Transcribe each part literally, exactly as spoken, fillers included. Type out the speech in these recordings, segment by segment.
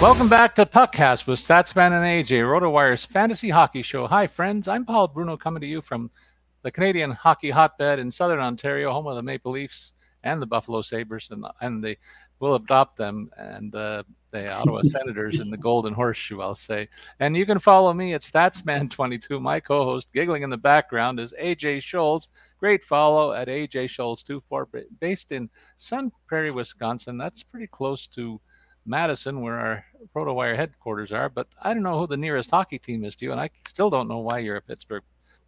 Welcome back to Puckcast with Statsman and A J, RotoWire's fantasy hockey show. Hi, friends. I'm Paul Bruno, coming to you from the Canadian hockey hotbed in Southern Ontario, home of the Maple Leafs and the Buffalo Sabres, and the, and the we'll adopt them, and uh, the Ottawa Senators in the Golden Horseshoe, I'll say. And you can follow me at Statsman twenty-two. My co-host, giggling in the background, is A J Scholes. Great follow at A J Scholes twenty-four, based in Sun Prairie, Wisconsin. That's pretty close to Madison, where our RotoWire headquarters are, but I don't know who the nearest hockey team is to you, and I still don't know why you're a Pittsburgh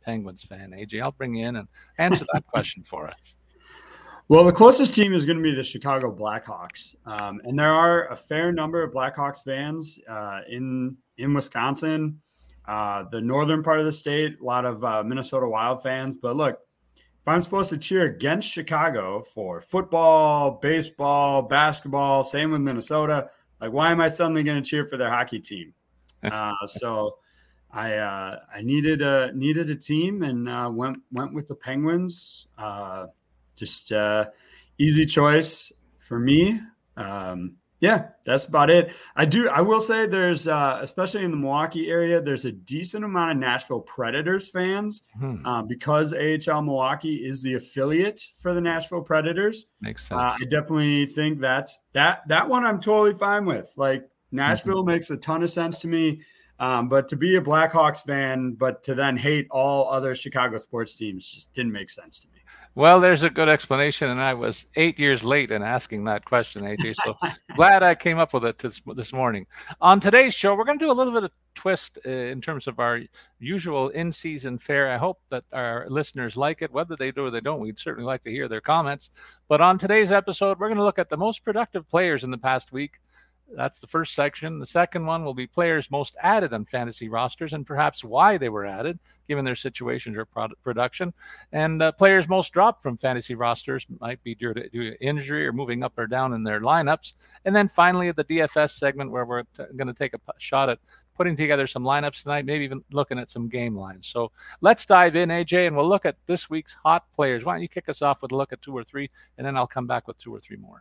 Penguins fan, A J. I'll bring you in and answer that question for us. Well, the closest team is going to be the Chicago Blackhawks, um, and there are a fair number of Blackhawks fans uh, in in Wisconsin, uh, the northern part of the state, a lot of uh, Minnesota Wild fans. But look, if I'm supposed to cheer against Chicago for football, baseball, basketball, same with Minnesota, like why am I suddenly going to cheer for their hockey team? Uh, so I uh, I needed a needed a team and uh, went went with the Penguins. Uh, Just uh easy choice for me. Um, yeah, that's about it. I do. I will say there's, uh, especially in the Milwaukee area, there's a decent amount of Nashville Predators fans hmm. uh, because A H L Milwaukee is the affiliate for the Nashville Predators. Makes sense. Uh, I definitely think that's that that one I'm totally fine with. Like Nashville mm-hmm. makes a ton of sense to me. Um, but to be a Blackhawks fan, but to then hate all other Chicago sports teams just didn't make sense to me. Well, there's a good explanation, and I was eight years late in asking that question, A J, so glad I came up with it this, this morning. On today's show, we're going to do a little bit of twist uh, in terms of our usual in-season fare. I hope that our listeners like it. Whether they do or they don't, we'd certainly like to hear their comments. But on today's episode, we're going to look at the most productive players in the past week. That's the first section. The second one will be players most added on fantasy rosters and perhaps why they were added, given their situations or product production. And uh, players most dropped from fantasy rosters might be due to, due to injury or moving up or down in their lineups. And then finally, the D F S segment, where we're t- going to take a p- shot at putting together some lineups tonight, maybe even looking at some game lines. So let's dive in, A J, and we'll look at this week's hot players. Why don't you kick us off with a look at two or three, and then I'll come back with two or three more.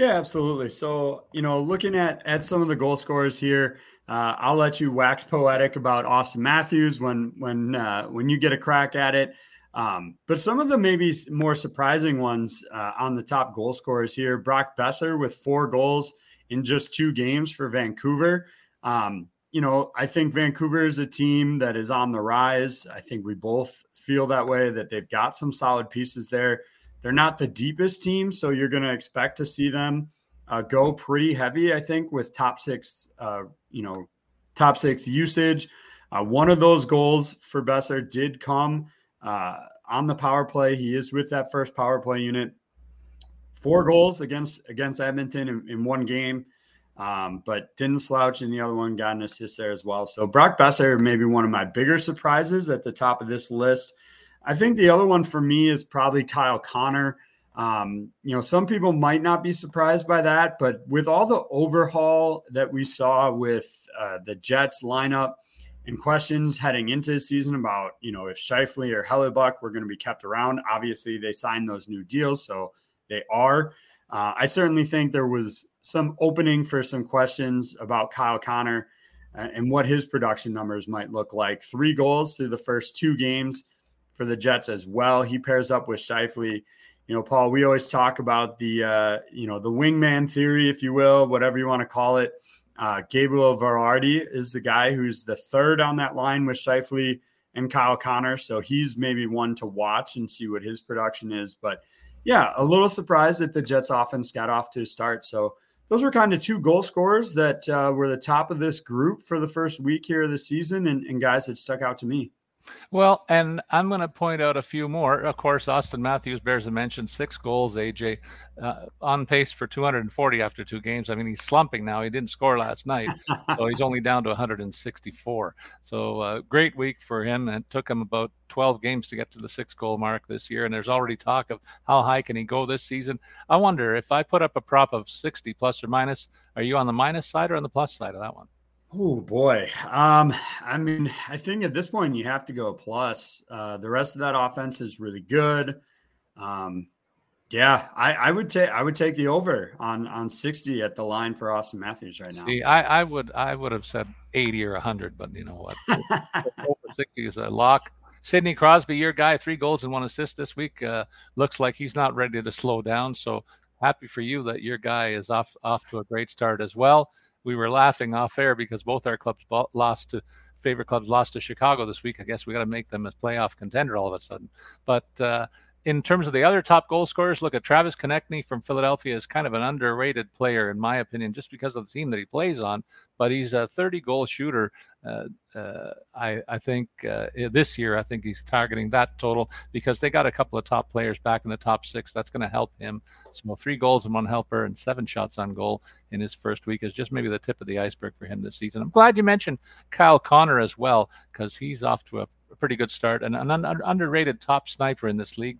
Yeah, absolutely. So, you know, looking at, at some of the goal scorers here, uh, I'll let you wax poetic about Auston Matthews when when uh, when you get a crack at it. Um, but some of the maybe more surprising ones uh, on the top goal scorers here, Brock Boeser with four goals in just two games for Vancouver. Um, you know, I think Vancouver is a team that is on the rise. I think we both feel that way, that they've got some solid pieces there. They're not the deepest team, so you're going to expect to see them uh, go pretty heavy, I think, with top six, uh, you know, top six usage. Uh, one of those goals for Boeser did come uh, on the power play. He is with that first power play unit. Four goals against against Edmonton in, in one game, um, but didn't slouch in the other one. Got an assist there as well. So Brock Boeser may be one of my bigger surprises at the top of this list. I think the other one for me is probably Kyle Connor. Um, you know, some people might not be surprised by that, but with all the overhaul that we saw with uh, the Jets lineup and questions heading into the season about, you know, if Scheifley or Hellebuck were going to be kept around, obviously they signed those new deals, so they are. Uh, I certainly think there was some opening for some questions about Kyle Connor and, and what his production numbers might look like. Three goals through the first two games for the Jets as well. He pairs up with Scheifele. You know, Paul, we always talk about the, uh, you know, the wingman theory, if you will, whatever you want to call it. Uh, Gabriel Varadi is the guy who's the third on that line with Scheifele and Kyle Connor. So he's maybe one to watch and see what his production is. But yeah, a little surprised that the Jets offense got off to a start. So those were kind of two goal scorers that uh, were the top of this group for the first week here of the season, and, and guys that stuck out to me. Well, and I'm going to point out a few more. Of course, Auston Matthews bears a mention, six goals, A J, uh, on pace for two hundred forty after two games. I mean, he's slumping now. He didn't score last night, so he's only down to one hundred sixty-four. So uh, great week for him, and it took him about twelve games to get to the six-goal mark this year, and there's already talk of how high can he go this season. I wonder if I put up a prop of sixty plus or minus, are you on the minus side or on the plus side of that one? Oh, boy. Um, I mean, I think at this point you have to go plus. Uh, the rest of that offense is really good. Um, Yeah, I, I would take I would take the over on, on sixty at the line for Auston Matthews right now. See, I, I would I would have said eighty or a hundred, but you know what? Over sixty is a lock. Sidney Crosby, your guy, three goals and one assist this week. Uh, looks like he's not ready to slow down. So happy for you that your guy is off off to a great start as well. We were laughing off air because both our clubs lost to favorite clubs lost to Chicago this week. I guess we got to make them a playoff contender all of a sudden. But uh, in terms of the other top goal scorers, look at Travis Konechny from Philadelphia is kind of an underrated player, in my opinion, just because of the team that he plays on. But he's a thirty-goal shooter. Uh, uh, I, I think uh, this year, I think he's targeting that total because they got a couple of top players back in the top six. That's going to help him. So three goals and one helper and seven shots on goal in his first week is just maybe the tip of the iceberg for him this season. I'm glad you mentioned Kyle Connor as well because he's off to a pretty good start and an un- underrated top sniper in this league.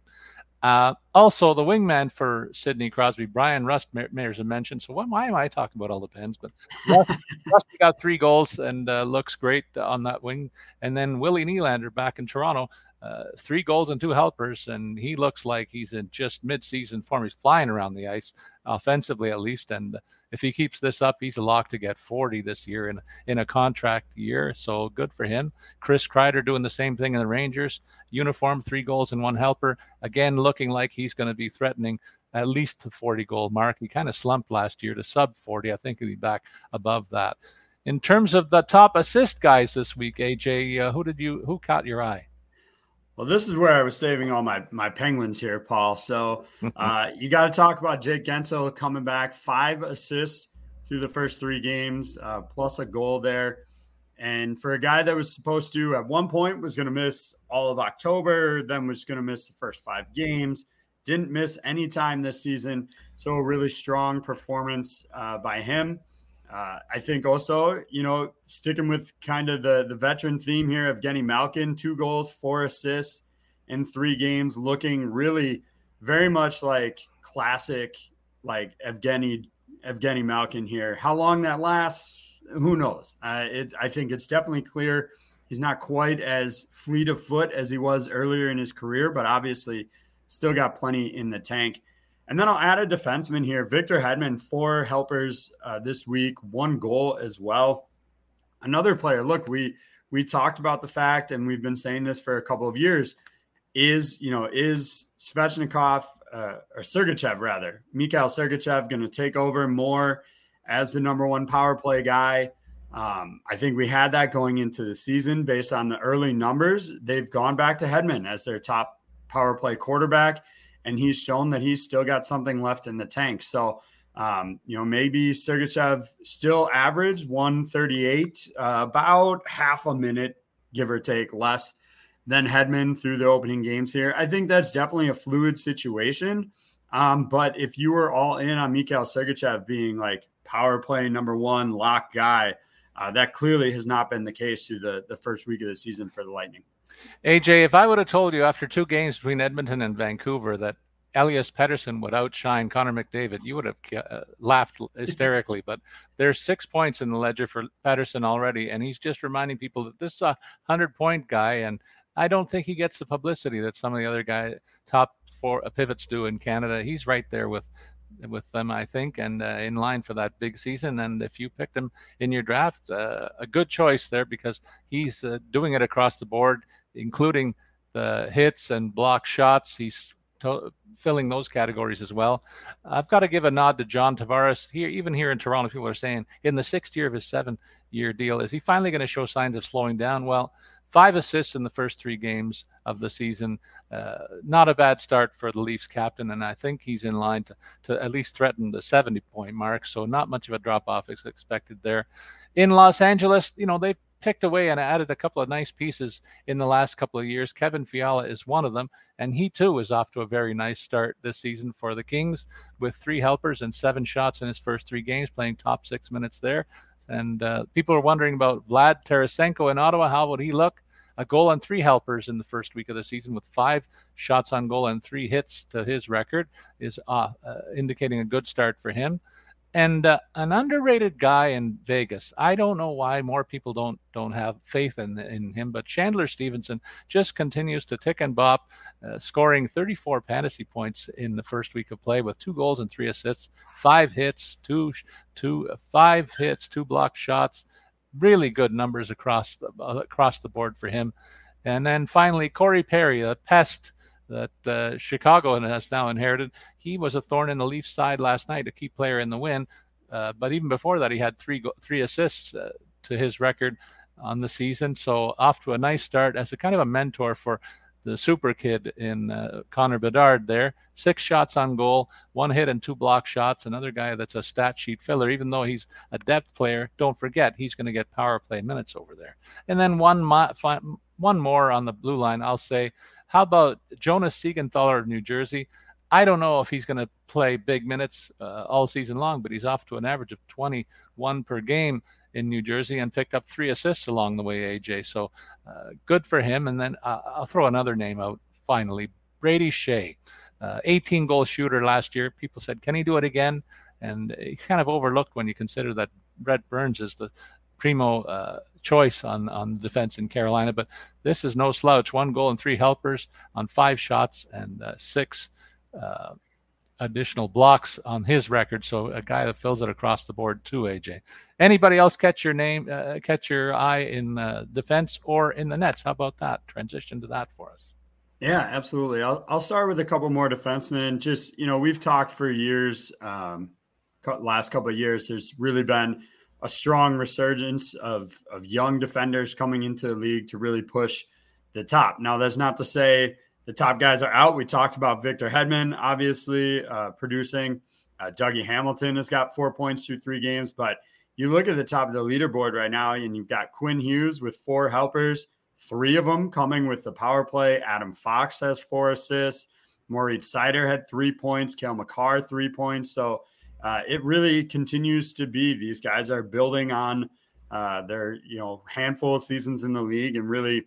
Uh, also, the wingman for Sidney Crosby, Brian Rust, Mayors have mentioned. So what, why am I talking about all the Pens? But Rust, Rust got three goals and uh, looks great on that wing. And then Willie Nylander back in Toronto, uh, three goals and two helpers. And he looks like he's in just mid-season form. He's flying around the ice, offensively at least. And if he keeps this up, he's a lock to get forty this year in, in a contract year. So good for him. Chris Kreider doing the same thing in the Rangers. Uniform, three goals and one helper. Again, looking like he's going to be threatening at least the forty-goal mark. He kind of slumped last year to sub forty. I think he'll be back above that. In terms of the top assist guys this week, A J, uh, who did you who caught your eye? Well, this is where I was saving all my, my Penguins here, Paul. So uh, you got to talk about Jake Guentzel coming back. Five assists through the first three games, uh, plus a goal there. And for a guy that was supposed to, at one point, was going to miss all of October, then was going to miss the first five games, didn't miss any time this season. So a really strong performance uh, by him. Uh, I think also, you know, sticking with kind of the, the veteran theme here, Evgeny Malkin, two goals, four assists in three games, looking really very much like classic, like Evgeny, Evgeny Malkin here. How long that lasts? Who knows? Uh, it, I think it's definitely clear he's not quite as fleet of foot as he was earlier in his career, but obviously still got plenty in the tank. And then I'll add a defenseman here, Victor Hedman, four helpers uh, this week, one goal as well. Another player, look, we we talked about the fact, and we've been saying this for a couple of years, is, you know, is Svechnikov uh, or Sergachev rather, Mikhail Sergachev going to take over more as the number one power play guy? Um, I think we had that going into the season based on the early numbers. They've gone back to Hedman as their top power play quarterback, and he's shown that he's still got something left in the tank. So, um, you know, maybe Sergachev still averaged one thirty-eight, uh, about half a minute, give or take, less than Hedman through the opening games here. I think that's definitely a fluid situation. Um, but if you were all in on Mikhail Sergachev being like power play number one lock guy, uh, that clearly has not been the case through the, the first week of the season for the Lightning. A J, if I would have told you after two games between Edmonton and Vancouver that Elias Pettersson would outshine Connor McDavid, you would have uh, laughed hysterically. But there's six points in the ledger for Pettersson already, and he's just reminding people that this is a hundred-point guy, and I don't think he gets the publicity that some of the other guy top four pivots do in Canada. He's right there with with them, I think, and uh, in line for that big season. And if you picked him in your draft, uh, a good choice there because he's uh, doing it across the board, including the hits and block shots. He's to- filling those categories as well. I've got to give a nod to John Tavares here, even here in Toronto. People are saying in the sixth year of his seven-year deal, is he finally going to show signs of slowing down? Well, five assists in the first three games of the season. Uh, not a bad start for the Leafs captain, and I think he's in line to, to at least threaten the seventy-point mark, so not much of a drop-off is expected there. In Los Angeles, you know, they picked away and added a couple of nice pieces in the last couple of years. Kevin Fiala is one of them, and he too is off to a very nice start this season for the Kings with three helpers and seven shots in his first three games, playing top six minutes there. And uh, people are wondering about Vlad Tarasenko in Ottawa. How would he look? A goal and three helpers in the first week of the season with five shots on goal and three hits to his record is uh, uh, indicating a good start for him. And uh, an underrated guy in Vegas. I don't know why more people don't don't have faith in in him, but Chandler Stevenson just continues to tick and bop, uh, scoring thirty-four fantasy points in the first week of play with two goals and three assists, five hits, two two five hits, two blocked shots. Really good numbers across the, uh, across the board for him. And then finally, Corey Perry, the pest that uh, Chicago has now inherited. He was a thorn in the Leafs' side last night, a key player in the win. Uh, but even before that, he had three go- three assists uh, to his record on the season. So off to a nice start as a kind of a mentor for the super kid in uh, Connor Bedard there. Six shots on goal, one hit and two block shots. Another guy that's a stat sheet filler. Even though he's a depth player, don't forget, he's going to get power play minutes over there. And then one mo- fi- one more on the blue line, I'll say. How about Jonas Siegenthaler of New Jersey? I don't know if he's going to play big minutes uh, all season long, but he's off to an average of twenty-one per game in New Jersey and picked up three assists along the way, A J. So uh, good for him. And then uh, I'll throw another name out finally, Brady Shea, uh, eighteen-goal shooter last year. People said, can he do it again? And he's kind of overlooked when you consider that Brett Burns is the primo uh, choice on, on defense in Carolina, but this is no slouch. One goal and three helpers on five shots and uh, six uh, additional blocks on his record. So a guy that fills it across the board too, A J. Anybody else catch your name, uh, catch your eye in uh, defense or in the nets? How about that? Transition to that for us. Yeah, absolutely. I'll, I'll start with a couple more defensemen. Just, you know, we've talked for years, um, last couple of years, there's really been a strong resurgence of, of young defenders coming into the league to really push the top. Now, that's not to say the top guys are out. We talked about Victor Hedman, obviously, uh, producing. Uh, Dougie Hamilton has got four points through three games. But you look at the top of the leaderboard right now, and you've got Quinn Hughes with four helpers, three of them coming with the power play. Adam Fox has four assists. Moritz Seider had three points. Cale Makar, three points. So, Uh, it really continues to be these guys are building on uh, their, you know, handful of seasons in the league and really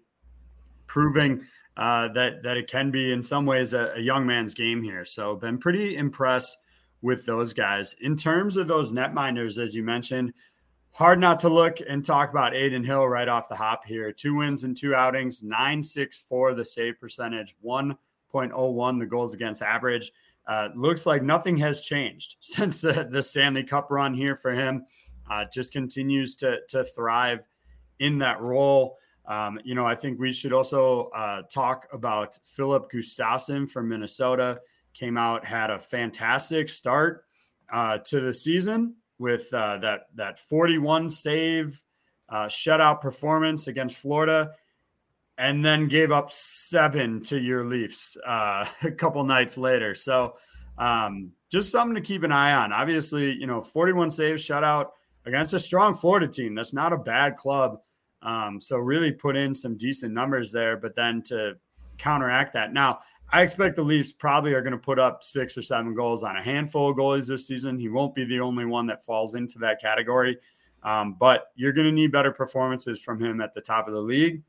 proving uh, that that it can be in some ways a, a young man's game here. So been pretty impressed with those guys. In terms of those netminders, as you mentioned, hard not to look and talk about Adin Hill right off the hop here. Two wins and two outings, nine sixty-four the save percentage, one point oh one the goals against average. Uh, looks like nothing has changed since the, the Stanley Cup run here for him. Uh, just continues to to thrive in that role. Um, you know, I think we should also uh, talk about Filip Gustavsson from Minnesota. Came out, had a fantastic start uh, to the season with uh, that that forty-one save uh, shutout performance against Florida. And then gave up seven to your Leafs uh, a couple nights later. So um, just something to keep an eye on. Obviously, you know, forty-one saves, shutout against a strong Florida team. That's not a bad club. Um, so really put in some decent numbers there, but then to counteract that. Now, I expect the Leafs probably are going to put up six or seven goals on a handful of goalies this season. He won't be the only one that falls into that category. Um, but you're going to need better performances from him at the top of the league.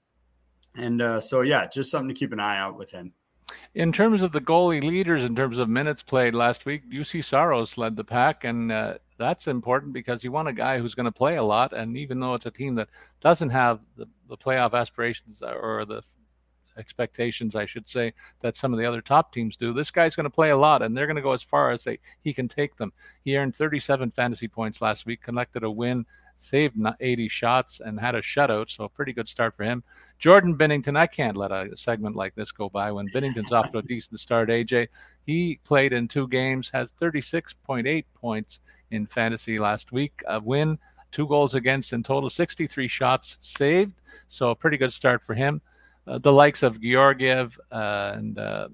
And uh, so, yeah, just something to keep an eye out with him. In terms of the goalie leaders, in terms of minutes played last week, U C Saros led the pack. And uh, that's important because you want a guy who's going to play a lot. And even though it's a team that doesn't have the, the playoff aspirations or the expectations, I should say, that some of the other top teams do, this guy's going to play a lot and they're going to go as far as they he can take them. He earned thirty-seven fantasy points last week, collected a win, saved eighty shots and had a shutout, so a pretty good start for him. Jordan Binnington, I can't let a segment like this go by when Binnington's off to a decent start, A J. He played in two games, has thirty-six point eight points in fantasy last week, a win, two goals against in total, sixty-three shots saved, so a pretty good start for him. Uh, the likes of Georgiev uh, and uh,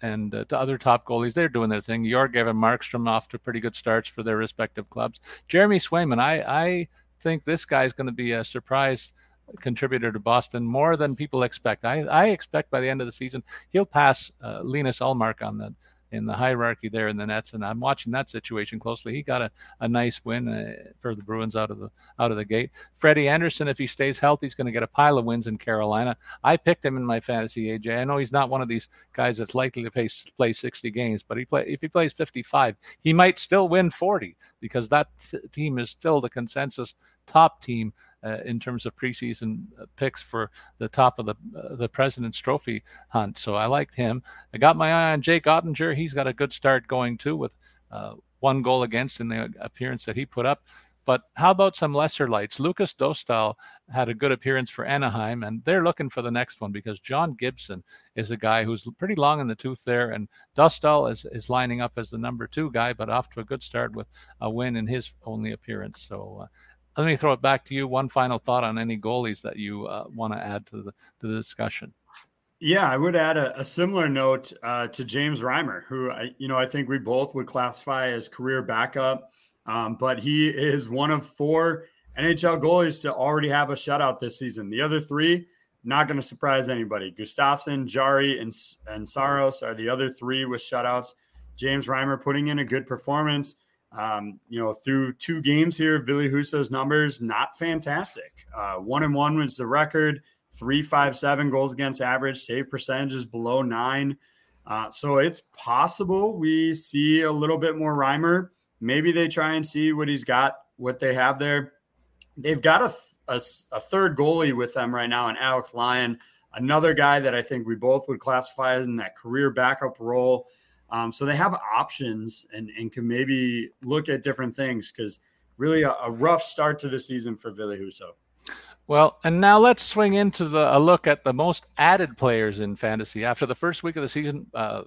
and uh, the other top goalies, they're doing their thing. Georgiev and Markstrom off to pretty good starts for their respective clubs. Jeremy Swayman, I, I think this guy's going to be a surprise contributor to Boston more than people expect. I, I expect by the end of the season, he'll pass uh, Linus Ullmark on the in the hierarchy there in the Nets, and I'm watching that situation closely. He got a, a nice win uh, for the Bruins out of the out of the gate. Freddie Anderson, if he stays healthy, is going to get a pile of wins in Carolina. I picked him in my fantasy, A J. I know he's not one of these guys that's likely to pay, play sixty games, but he play if he plays fifty-five, he might still win forty, because that th- team is still the consensus top team uh, in terms of preseason picks for the top of the uh, the President's Trophy hunt. So I liked him. I got my eye on Jake Ottinger. He's got a good start going too, with uh, one goal against in the appearance that he put up. But how about some lesser lights? Lucas Dostal had a good appearance for Anaheim, and they're looking for the next one, because John Gibson is a guy who's pretty long in the tooth there, and Dostal is, is lining up as the number two guy, but off to a good start with a win in his only appearance. So uh, let me throw it back to you. One final thought on any goalies that you uh, want to add to the to the discussion. Yeah, I would add a, a similar note uh, to James Reimer, who I, you know I think we both would classify as career backup, um, but he is one of four N H L goalies to already have a shutout this season. The other three, not going to surprise anybody. Gustafsson, Jari, and and Saros are the other three with shutouts. James Reimer putting in a good performance. Um, you know, through two games here, Ville Husso's numbers, not fantastic. Uh, one and one was the record, three, five, seven goals against average, save percentage is below nine. Uh, so it's possible we see a little bit more Reimer. Maybe they try and see what he's got, what they have there. They've got a, a, a third goalie with them right now in Alex Lyon, another guy that I think we both would classify as in that career backup role. Um, so they have options and, and can maybe look at different things, because really a, a rough start to the season for Ville Husso. Well, and now let's swing into the a look at the most added players in fantasy. After the first week of the season, uh,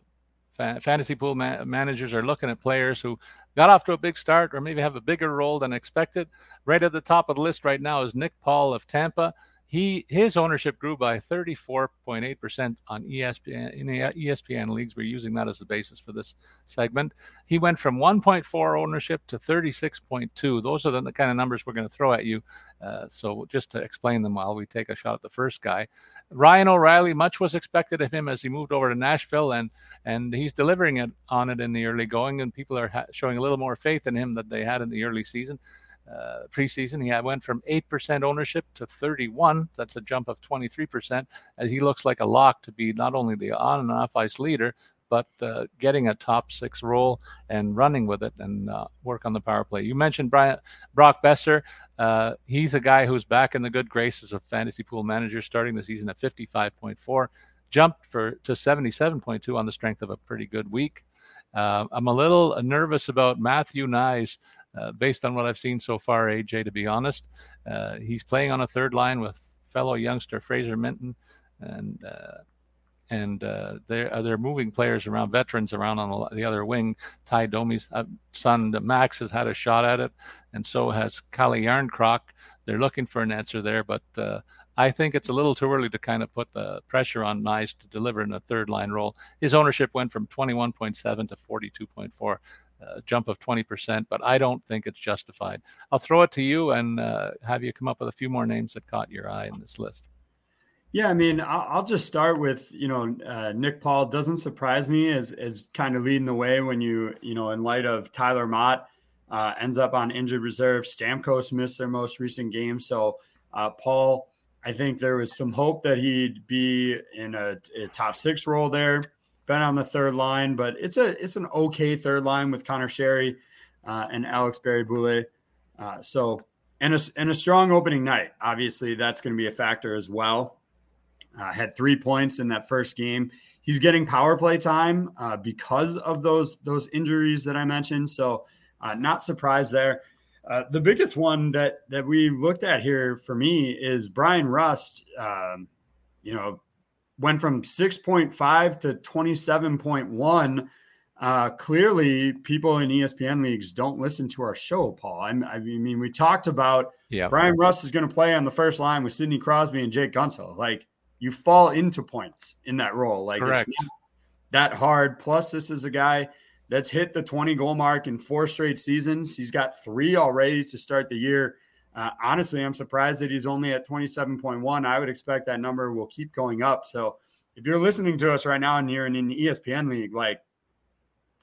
fa- fantasy pool ma- managers are looking at players who got off to a big start or maybe have a bigger role than expected. Right at the top of the list right now is Nick Paul of Tampa. He his ownership grew by thirty-four point eight percent on E S P N. In E S P N leagues, we're using that as the basis for this segment. He went from one point four ownership to thirty-six point two. Those are the kind of numbers we're going to throw at you. Uh, so just to explain them while we take a shot at the first guy, Ryan O'Reilly. Much was expected of him as he moved over to Nashville, and and he's delivering it on it in the early going. And people are ha- showing a little more faith in him than they had in the early season. Uh, preseason, he went from eight percent ownership to thirty-one. That's a jump of twenty-three percent, as he looks like a lock to be not only the on and off ice leader, but uh, getting a top six role and running with it and uh, work on the power play. You mentioned Brian, Brock Boeser. Uh, he's a guy who's back in the good graces of fantasy pool managers, starting the season at fifty-five point four, jumped for to seventy-seven point two on the strength of a pretty good week. Uh, I'm a little nervous about Matthew Nyes. Uh, based on what I've seen so far, A J, to be honest, uh, he's playing on a third line with fellow youngster Fraser Minton, and uh, and uh, they're, they're moving players around, veterans around on the other wing. Ty Domi's son, Max, has had a shot at it, and so has Kali Yarncroc. They're looking for an answer there, but uh, I think it's a little too early to kind of put the pressure on Nyes to deliver in a third line role. His ownership went from twenty-one point seven to forty-two point four. Uh, jump of twenty percent, but I don't think it's justified. I'll throw it to you and uh, have you come up with a few more names that caught your eye in this list. Yeah, I mean, I'll, I'll just start with, you know, uh, Nick Paul doesn't surprise me as, as kind of leading the way when you, you know, in light of Tyler Mott uh, ends up on injured reserve. Stamkos missed their most recent game. So uh, Paul, I think there was some hope that he'd be in a, a top six role there. Been on the third line, but it's a it's an okay third line with Connor Sherry uh, and Alex Berry-Boulay. Uh, so and a and a strong opening night. Obviously, that's going to be a factor as well. Uh, had three points in that first game. He's getting power play time uh, because of those those injuries that I mentioned. So uh, not surprised there. Uh, the biggest one that that we looked at here for me is Brian Rust. Um, you know. Went from six point five to twenty-seven point one. Uh, clearly, people in E S P N leagues don't listen to our show, Paul. I'm, I mean, we talked about yeah. Brian Rust is going to play on the first line with Sidney Crosby and Jake Guentzel. Like, you fall into points in that role. Like, Correct. It's not that hard. Plus, this is a guy that's hit the twenty-goal mark in four straight seasons. He's got three already to start the year. Uh, honestly, I'm surprised that he's only at twenty-seven point one. I would expect that number will keep going up. So if you're listening to us right now and you're in an E S P N league, like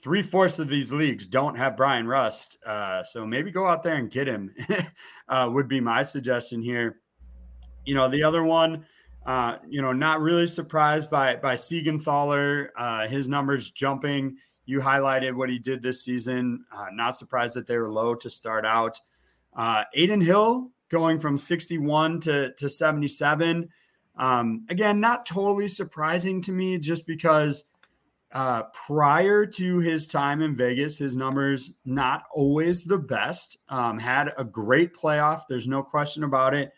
three-fourths of these leagues don't have Brian Rust. Uh, so maybe go out there and get him uh, would be my suggestion here. You know, the other one, uh, you know, not really surprised by, by Siegenthaler, uh, his numbers jumping. You highlighted what he did this season. Uh, not surprised that they were low to start out. Uh, Adin Hill going from sixty-one to, to seventy-seven. Um, again, not totally surprising to me just because uh, prior to his time in Vegas, his numbers not always the best. Um, had a great playoff. There's no question about it.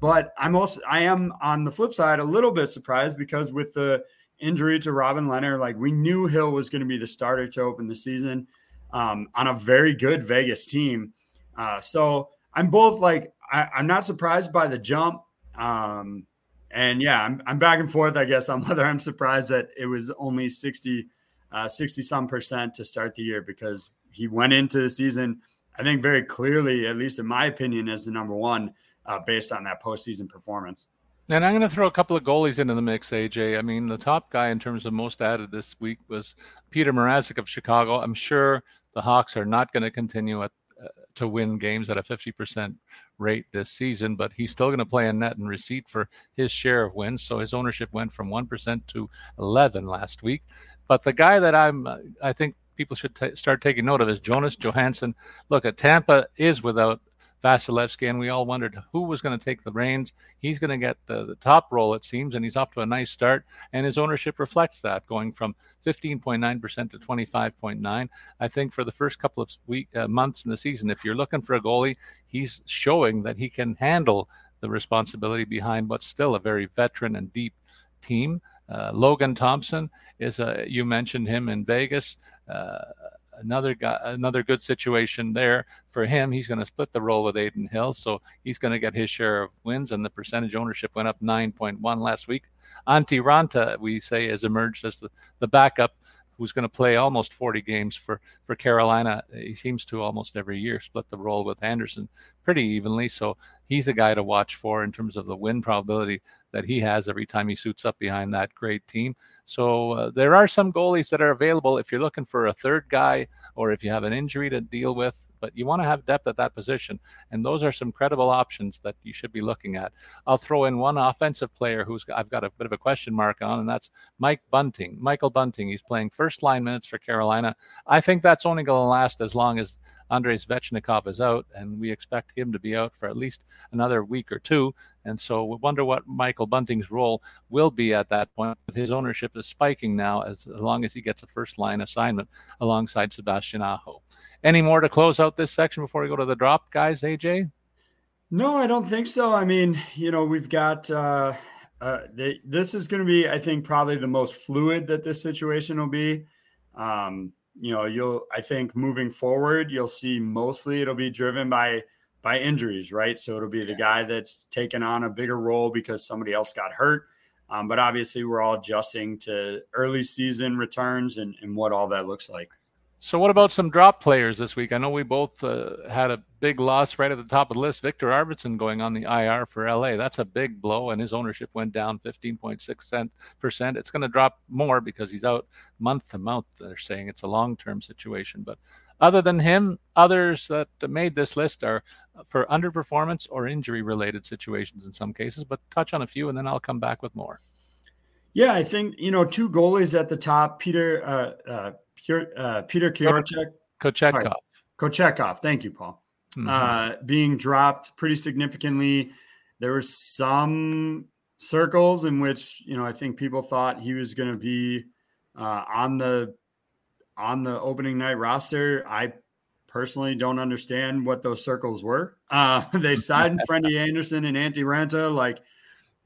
But I'm also, I am on the flip side a little bit surprised because with the injury to Robin Lehner, like we knew Hill was going to be the starter to open the season um, on a very good Vegas team. Uh, so I'm both like, I, I'm not surprised by the jump. Um, and yeah, I'm, I'm back and forth, I guess, on whether I'm surprised that it was only sixty, uh, sixty some percent to start the year because he went into the season, I think very clearly, at least in my opinion, as the number one. Uh, based on that postseason performance. And I'm going to throw a couple of goalies into the mix, A J. I mean, the top guy in terms of most added this week was Peter Mrazek of Chicago. I'm sure the Hawks are not going to continue at, uh, to win games at a fifty percent rate this season, but he's still going to play in net and receipt for his share of wins. So his ownership went from one percent to eleven last week. But the guy that I'm, uh, I think people should t- start taking note of is Jonas Johansson. Look, at Tampa is without Vasilevsky, and we all wondered who was going to take the reins. He's going to get the, the top role, it seems, and he's off to a nice start, and his ownership reflects that, going from fifteen point nine percent to twenty-five point nine. I think for the first couple of week, uh, months in the season, if you're looking for a goalie, he's showing that he can handle the responsibility behind what's still a very veteran and deep team. Uh, Logan Thompson is a, you mentioned him in Vegas, uh, Another guy, another good situation there for him. He's going to split the role with Adin Hill, so he's going to get his share of wins, and the percentage ownership went up nine point one last week. Antti Ranta, we say, has emerged as the, the backup who's going to play almost forty games for, for Carolina. He seems to almost every year split the role with Anderson pretty evenly, so he's a guy to watch for in terms of the win probability that he has every time he suits up behind that great team. So uh, there are some goalies that are available if you're looking for a third guy or if you have an injury to deal with, but you want to have depth at that position, and those are some credible options that you should be looking at. I'll throw in one offensive player who's I've got a bit of a question mark on, and that's Mike Bunting, Michael Bunting. He's playing first line minutes for Carolina. I think that's only going to last as long as Andrei Svechnikov is out, and we expect him to be out for at least another week or two. And so we wonder what Michael Bunting's role will be at that point. His ownership is spiking now as, as long as he gets a first-line assignment alongside Sebastian Aho. Any more to close out this section before we go to the drop, guys, A J? No, I don't think so. I mean, you know, we've got uh, – uh, the, this is going to be, I think, probably the most fluid that this situation will be. Um You know, you'll, I think moving forward, you'll see mostly it'll be driven by, by injuries, right? So it'll be the guy that's taken on a bigger role because somebody else got hurt. Um, but obviously we're all adjusting to early season returns and, and what all that looks like. So what about some drop players this week? I know we both uh, had a big loss right at the top of the list. Victor Arvidsson going on the I R for L A. That's a big blow, and his ownership went down fifteen point six percent. It's going to drop more because he's out month to month. They're saying it's a long-term situation. But other than him, others that made this list are for underperformance or injury-related situations in some cases. But touch on a few, and then I'll come back with more. Yeah, I think, you know, two goalies at the top, Peter uh, uh, Uh, Peter Kochetkov. Kochetkov. Kochetkov. Thank you, Paul. Mm-hmm. Uh, being dropped pretty significantly. There were some circles in which, you know, I think people thought he was going to be uh, on the on the opening night roster. I personally don't understand what those circles were. Uh, they signed Freddie Anderson and Antti Ranta, like,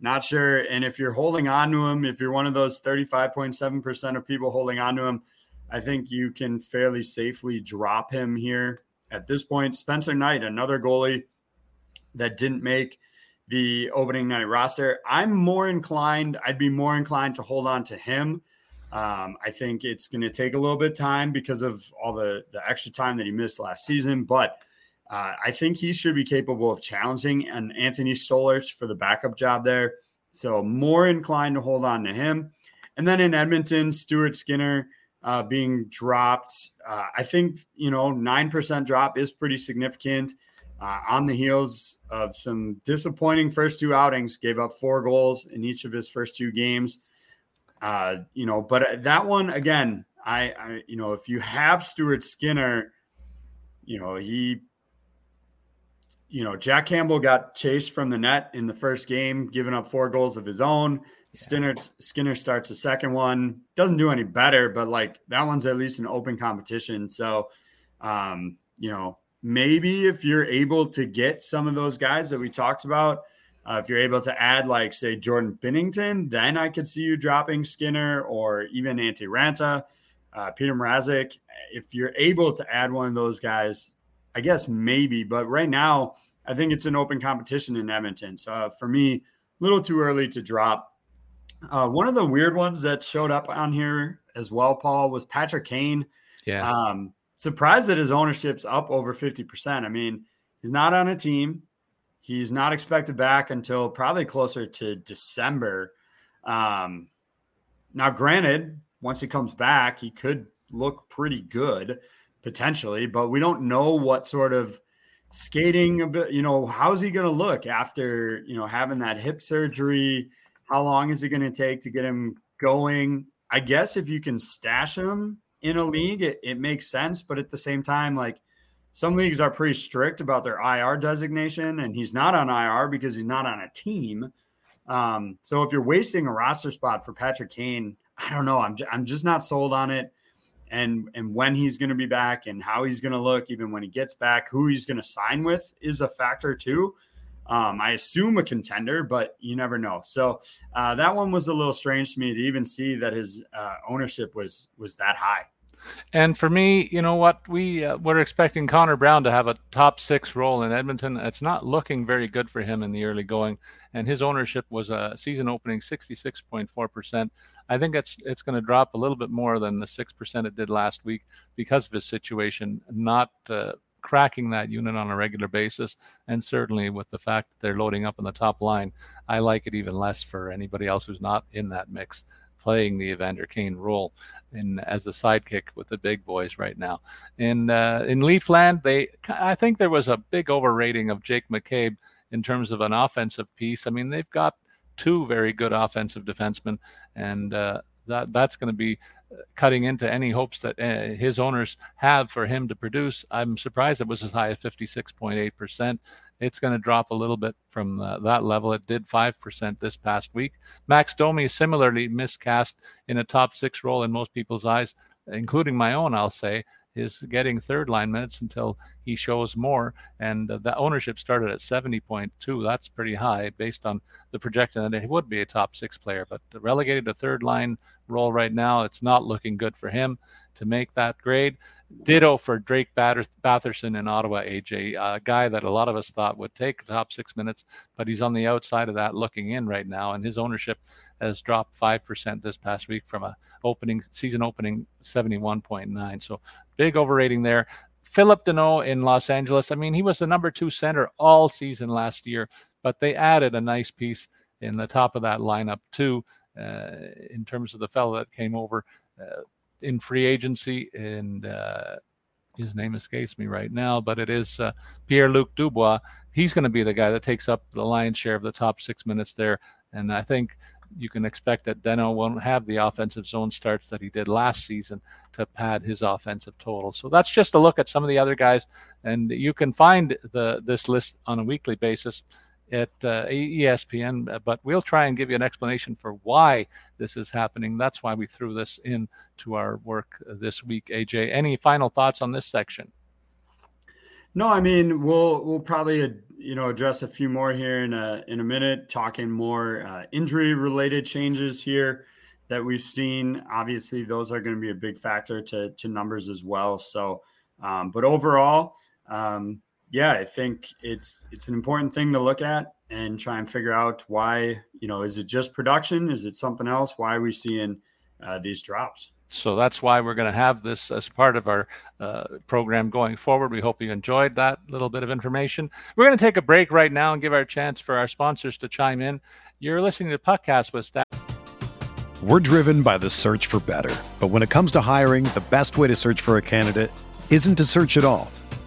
not sure. And if you're holding on to him, if you're one of those thirty-five point seven percent of people holding on to him, I think you can fairly safely drop him here at this point. Spencer Knight, another goalie that didn't make the opening night roster. I'm more inclined, I'd be more inclined to hold on to him. Um, I think it's going to take a little bit of time because of all the, the extra time that he missed last season. But uh, I think he should be capable of challenging and Anthony Stolarz for the backup job there. So more inclined to hold on to him. And then in Edmonton, Stuart Skinner, uh, being dropped. Uh, I think, you know, nine percent drop is pretty significant uh, on the heels of some disappointing first two outings. Gave up four goals in each of his first two games. Uh, you know, but that one, again, I, I, you know, if you have Stuart Skinner, you know, he, you know, Jack Campbell got chased from the net in the first game, giving up four goals of his own. Yeah. Skinner, Skinner starts the second one, doesn't do any better, but like that one's at least an open competition. So, um, you know, maybe if you're able to get some of those guys that we talked about, uh, if you're able to add, like, say, Jordan Binnington, then I could see you dropping Skinner or even Antti Ranta. Uh, Peter Mrazek, if you're able to add one of those guys, I guess maybe. But right now, I think it's an open competition in Edmonton. So uh, for me, a little too early to drop. Uh, one of the weird ones that showed up on here as well, Paul, was Patrick Kane. Yeah. Um, surprised that his ownership's up over fifty percent. I mean, he's not on a team. He's not expected back until probably closer to December. Um, now, granted, once he comes back, he could look pretty good potentially, but we don't know what sort of skating, you know, how's he going to look after, you know, having that hip surgery? How long is it going to take to get him going? I guess if you can stash him in a league, it, it makes sense. But at the same time, like, some leagues are pretty strict about their I R designation, and he's not on I R because he's not on a team. Um, so if you're wasting a roster spot for Patrick Kane, I don't know. I'm I'm just not sold on it. And, and when he's going to be back and how he's going to look, even when he gets back, who he's going to sign with is a factor too. Um, I assume a contender, but you never know. So uh, that one was a little strange to me to even see that his uh, ownership was, was that high. And for me, you know what, we uh, were expecting Connor Brown to have a top six role in Edmonton. It's not looking very good for him in the early going. And his ownership was a season opening sixty-six point four percent. I think it's, it's going to drop a little bit more than the six percent it did last week because of his situation, not uh, cracking that unit on a regular basis. And certainly with the fact that they're loading up on the top line, I like it even less for anybody else who's not in that mix, playing the Evander Kane role in as a sidekick with the big boys right now. And uh, in Leafland, they I think there was a big overrating of Jake McCabe in terms of an offensive piece. I mean, they've got two very good offensive defensemen, and uh, that that's going to be cutting into any hopes that uh, his owners have for him to produce. I'm surprised it was as high as fifty-six point eight percent. It's going to drop a little bit from uh, that level. It did five percent this past week. Max Domi similarly miscast in a top six role in most people's eyes, including my own, I'll say, is getting third line minutes until he shows more. And uh, the ownership started at seventy point two. That's pretty high based on the projection that he would be a top six player. But relegated to third line role right now, it's not looking good for him to make that grade. Ditto for Drake Batherson in Ottawa, A J, a guy that a lot of us thought would take the top six minutes, but he's on the outside of that looking in right now, and his ownership has dropped five percent this past week from a opening season opening seventy-one point nine. So big overrating there. Philip Deneau in Los Angeles, I mean, he was the number two center all season last year, but they added a nice piece in the top of that lineup too, uh, in terms of the fellow that came over uh, in free agency, and uh, his name escapes me right now, but it is uh, Pierre-Luc Dubois. He's going to be the guy that takes up the lion's share of the top six minutes there, and I think you can expect that Deneau won't have the offensive zone starts that he did last season to pad his offensive total. So that's just a look at some of the other guys, and you can find the this list on a weekly basis at uh, E S P N, but we'll try and give you an explanation for why this is happening. That's why we threw this in to our work this week. A J, any final thoughts on this section? No, I mean, we'll we'll probably you know address a few more here in a in a minute, talking more uh, injury related changes here that we've seen. Obviously, those are going to be a big factor to to numbers as well. So, um, but overall. Um, Yeah, I think it's it's an important thing to look at and try and figure out why, you know, is it just production? Is it something else? Why are we seeing uh, these drops? So that's why we're going to have this as part of our uh, program going forward. We hope you enjoyed that little bit of information. We're going to take a break right now and give our chance for our sponsors to chime in. You're listening to Puckcast with Stats. We're driven by the search for better. But when it comes to hiring, the best way to search for a candidate isn't to search at all.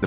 the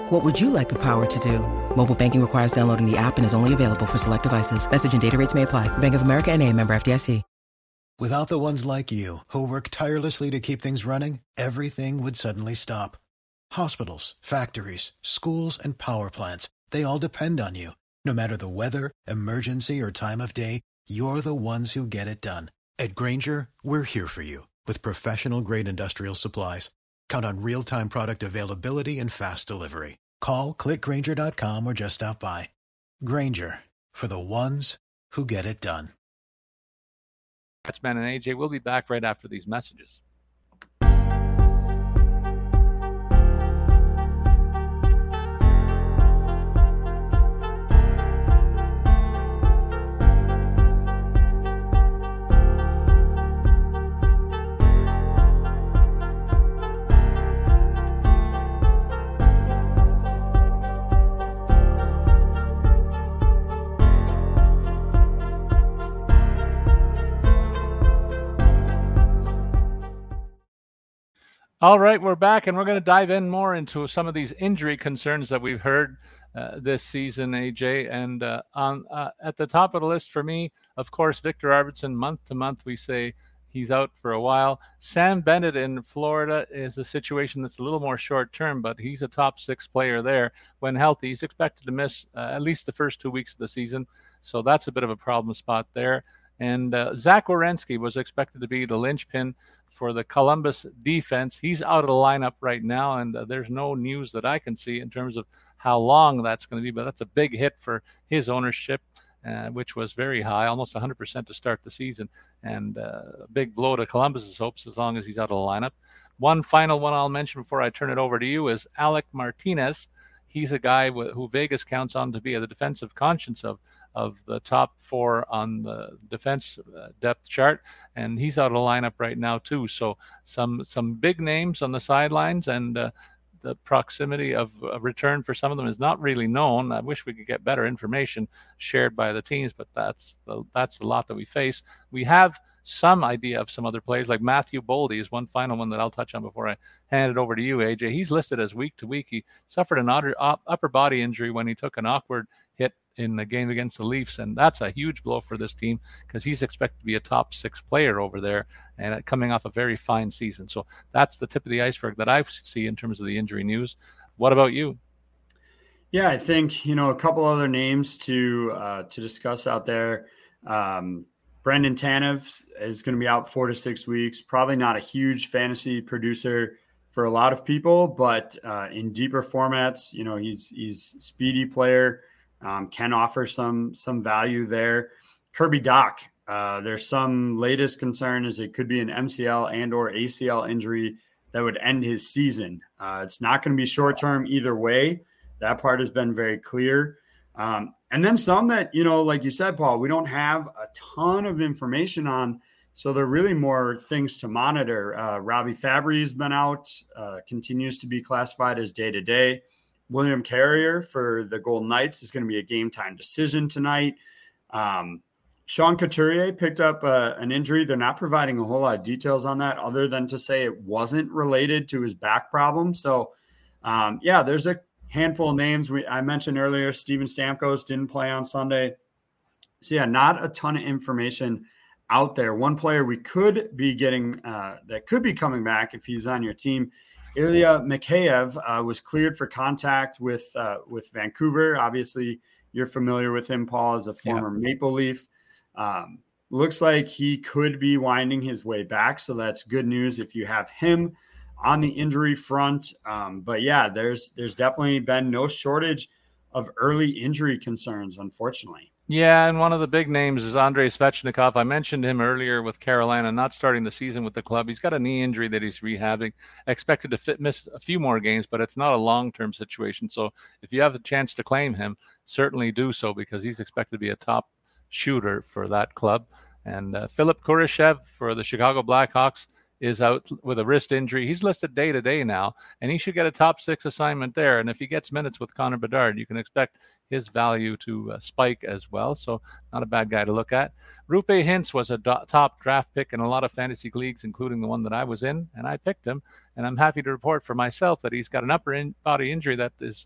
What would you like the power to do? Mobile banking requires downloading the app and is only available for select devices. Message and data rates may apply. Bank of America N A, member F D I C. Without the ones like you who work tirelessly to keep things running, everything would suddenly stop. Hospitals, factories, schools, and power plants. They all depend on you. No matter the weather, emergency, or time of day, you're the ones who get it done. At Grainger, we're here for you with professional-grade industrial supplies. Count on real-time product availability and fast delivery. Call, click grainger dot com or just stop by. Grainger, for the ones who get it done. Statsman and A J will be back right after these messages. All right, we're back, and we're going to dive in more into some of these injury concerns that we've heard uh, this season, A J. And uh, on uh, at the top of the list for me, of course, Victor Arvidsson. Month to month, we say he's out for a while. Sam Bennett in Florida is a situation that's a little more short-term, but he's a top-six player there. When healthy, he's expected to miss uh, at least the first two weeks of the season, so that's a bit of a problem spot there. And uh, Zach Werenski was expected to be the linchpin for the Columbus defense. He's out of the lineup right now, and uh, there's no news that I can see in terms of how long that's going to be, but that's a big hit for his ownership, uh, which was very high, almost one hundred percent to start the season, and uh, a big blow to Columbus's hopes as long as he's out of the lineup. One final one I'll mention before I turn it over to you is Alec Martinez. He's a guy who Vegas counts on to be the defensive conscience of of the top four on the defense depth chart, and he's out of the lineup right now too. So some some big names on the sidelines, and uh, the proximity of a return for some of them is not really known. I wish we could get better information shared by the teams, but that's the, that's the lot that we face. We have some idea of some other players, like Matthew Boldy is one final one that I'll touch on before I hand it over to you, A J. He's listed as week to week. He suffered an upper body injury when he took an awkward hit in the game against the Leafs, and that's a huge blow for this team because he's expected to be a top six player over there and coming off a very fine season. So that's the tip of the iceberg that I see in terms of the injury news. What about you? Yeah, I think, you know, a couple other names to uh, to discuss out there. Um, Brendan Tanev is going to be out four to six weeks. Probably not a huge fantasy producer for a lot of people, but uh, in deeper formats, you know, he's he's a speedy player, um, can offer some some value there. Kirby Doc, uh, there's some latest concern is it could be an M C L and or A C L injury that would end his season. Uh, it's not going to be short term either way. That part has been very clear. Um, And then some that, you know, like you said, Paul, we don't have a ton of information on. So there are really more things to monitor. Uh, Robbie Fabry's been out, uh, continues to be classified as day-to-day. William Carrier for the Golden Knights is going to be a game-time decision tonight. Um, Sean Couturier picked up uh, an injury. They're not providing a whole lot of details on that other than to say it wasn't related to his back problem. So, um, yeah, there's a handful of names. We, I mentioned earlier, Steven Stamkos didn't play on Sunday. So, yeah, not a ton of information out there. One player we could be getting uh, that could be coming back if he's on your team, Ilya Mikheyev uh, was cleared for contact with uh, with Vancouver. Obviously, you're familiar with him, Paul, as a former yeah. Maple Leaf. Um, looks like he could be winding his way back, so that's good news if you have him on the injury front. Um, but yeah, there's there's definitely been no shortage of early injury concerns, unfortunately. Yeah, and one of the big names is Andrei Svechnikov. I mentioned him earlier with Carolina, not starting the season with the club. He's got a knee injury that he's rehabbing, expected to fit, miss a few more games, but it's not a long-term situation. So if you have the chance to claim him, certainly do so, because he's expected to be a top shooter for that club. And uh, Filip Kurashev for the Chicago Blackhawks is out with a wrist injury. He's listed day-to-day now, and he should get a top six assignment there. And if he gets minutes with Connor Bedard, you can expect his value to uh, spike as well. So not a bad guy to look at. Rupe Hintz was a do- top draft pick in a lot of fantasy leagues, including the one that I was in, and I picked him. And I'm happy to report for myself that he's got an upper in- body injury that is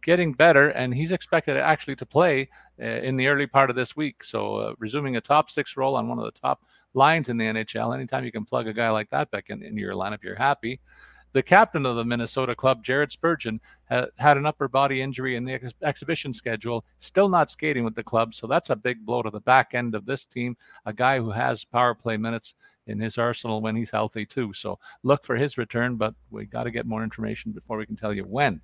getting better, and he's expected actually to play uh, in the early part of this week. So uh, resuming a top six role on one of the top lines in the N H L. Anytime you can plug a guy like that back in, in your lineup, you're happy. The captain of the Minnesota club, Jared Spurgeon, ha- had an upper body injury in the ex- exhibition schedule, still not skating with the club. So that's a big blow to the back end of this team, a guy who has power play minutes in his arsenal when he's healthy too. So look for his return, but we got to get more information before we can tell you when.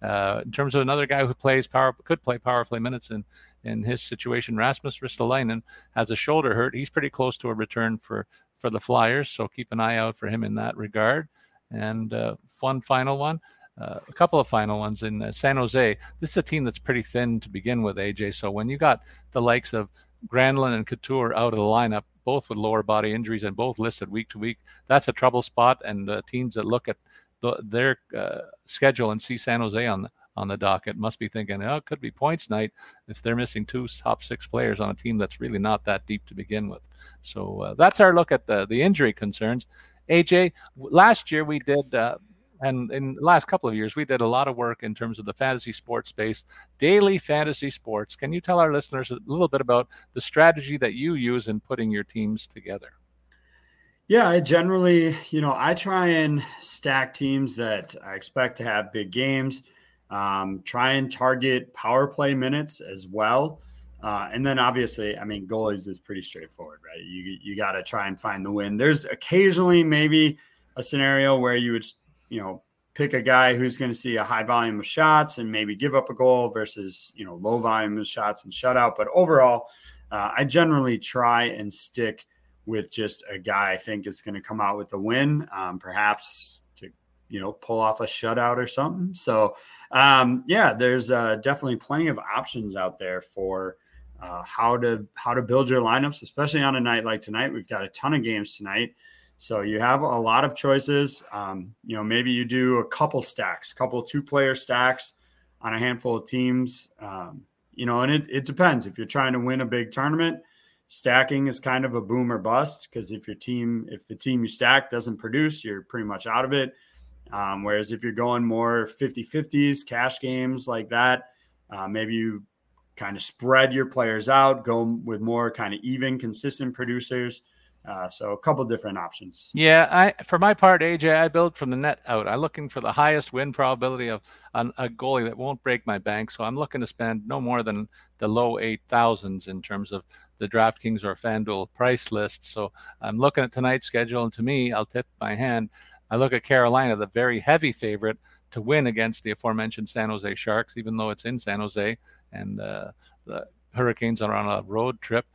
Uh, in terms of another guy who plays power, could play power play minutes in, in his situation, Rasmus Ristolainen has a shoulder hurt. He's pretty close to a return for, for the Flyers, so keep an eye out for him in that regard. And uh, one final one, uh, a couple of final ones in uh, San Jose. This is a team that's pretty thin to begin with, A J. So when you got the likes of Granlund and Couture out of the lineup, both with lower body injuries and both listed week to week, that's a trouble spot. And uh, teams that look at the, their uh, schedule and see San Jose on the, on the docket must be thinking, oh, it could be points night if they're missing two top six players on a team that's really not that deep to begin with. So uh, that's our look at the, the injury concerns. A J, last year we did, uh, and in the last couple of years, we did a lot of work in terms of the fantasy sports space, daily fantasy sports. Can you tell our listeners a little bit about the strategy that you use in putting your teams together? Yeah, I generally, you know, I try and stack teams that I expect to have big games, um, try and target power play minutes as well. Uh, and then obviously, I mean, goalies is pretty straightforward, right? You you got to try and find the win. There's occasionally maybe a scenario where you would, you know, pick a guy who's going to see a high volume of shots and maybe give up a goal versus, you know, low volume of shots and shutout. But overall, uh, I generally try and stick with just a guy I think is going to come out with the win, um, perhaps to, you know, pull off a shutout or something. So, um, yeah, there's uh, definitely plenty of options out there for Uh, how to how to build your lineups, especially on a night like tonight. We've got a ton of games tonight, so you have a lot of choices. Um, you know, maybe you do a couple stacks, couple two-player stacks on a handful of teams. Um, you know, and it it depends. If you're trying to win a big tournament, stacking is kind of a boom or bust, because if your team, if the team you stack doesn't produce, you're pretty much out of it. Um, whereas if you're going more fifty-fifties, cash games like that, uh, maybe you kind of spread your players out, go with more kind of even, consistent producers. Uh, so a couple different options. Yeah, I for my part, A J, I build from the net out. I'm looking for the highest win probability of an, a goalie that won't break my bank. So I'm looking to spend no more than the low eight thousands in terms of the DraftKings or FanDuel price list. So I'm looking at tonight's schedule, and to me, I'll tip my hand. I look at Carolina, the very heavy favorite, to win against the aforementioned San Jose Sharks, even though it's in San Jose, and uh, the Hurricanes are on a road trip.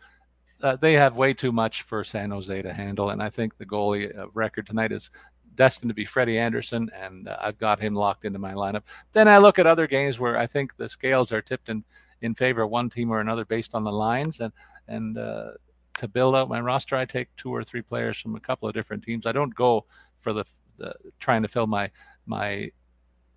Uh, they have way too much for San Jose to handle, and I think the goalie record tonight is destined to be Freddie Anderson, and uh, I've got him locked into my lineup. Then I look at other games where I think the scales are tipped in, in favor of one team or another based on the lines, and and uh, to build out my roster, I take two or three players from a couple of different teams. I don't go for the, the trying to fill my my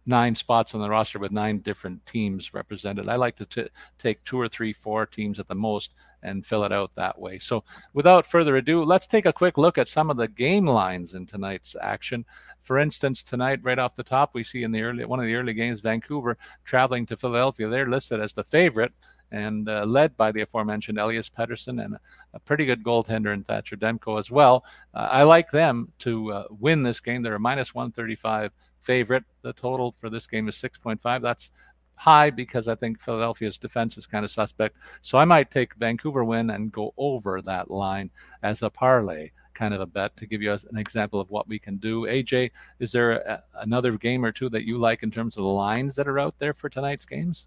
nine spots on the roster with nine different teams represented. I like to t- take two or three, four teams at the most and fill it out that way. So without further ado, let's take a quick look at some of the game lines in tonight's action. For instance, tonight, right off the top, we see in the early one of the early games, Vancouver traveling to Philadelphia. They're listed as the favorite and uh, led by the aforementioned Elias Pettersson and a, a pretty good goaltender in Thatcher Demko as well. Uh, I like them to uh, win this game. They're a minus one thirty-five favorite. The total for this game is six point five. That's high because I think Philadelphia's defense is kind of suspect. So I might take Vancouver win and go over that line as a parlay kind of a bet to give you an example of what we can do. A J, is there a, another game or two that you like in terms of the lines that are out there for tonight's games?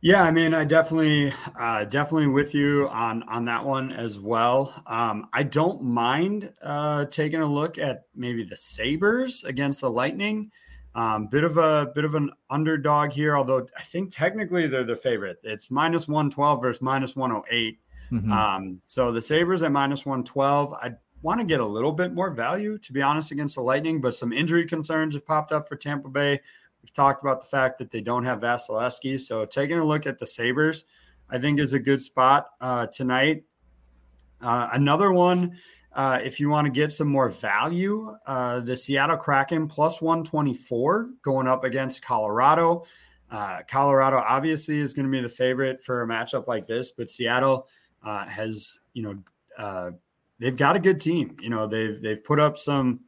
Yeah, I mean, I definitely, uh, definitely with you on, on that one as well. Um, I don't mind uh, taking a look at maybe the Sabres against the Lightning. Um, bit of a bit of an underdog here, although I think technically they're the favorite. It's minus one twelve versus minus one oh eight. Mm-hmm. Um, so the Sabres at minus one twelve. I want to get a little bit more value, to be honest, against the Lightning, but some injury concerns have popped up for Tampa Bay. We've talked about the fact that they don't have Vasilevsky. So taking a look at the Sabres, I think, is a good spot uh, tonight. Uh, another one, uh, if you want to get some more value, uh, the Seattle Kraken plus one twenty-four going up against Colorado. Uh, Colorado obviously is going to be the favorite for a matchup like this, but Seattle uh, has, you know, uh, they've got a good team. You know, they've they've put up some.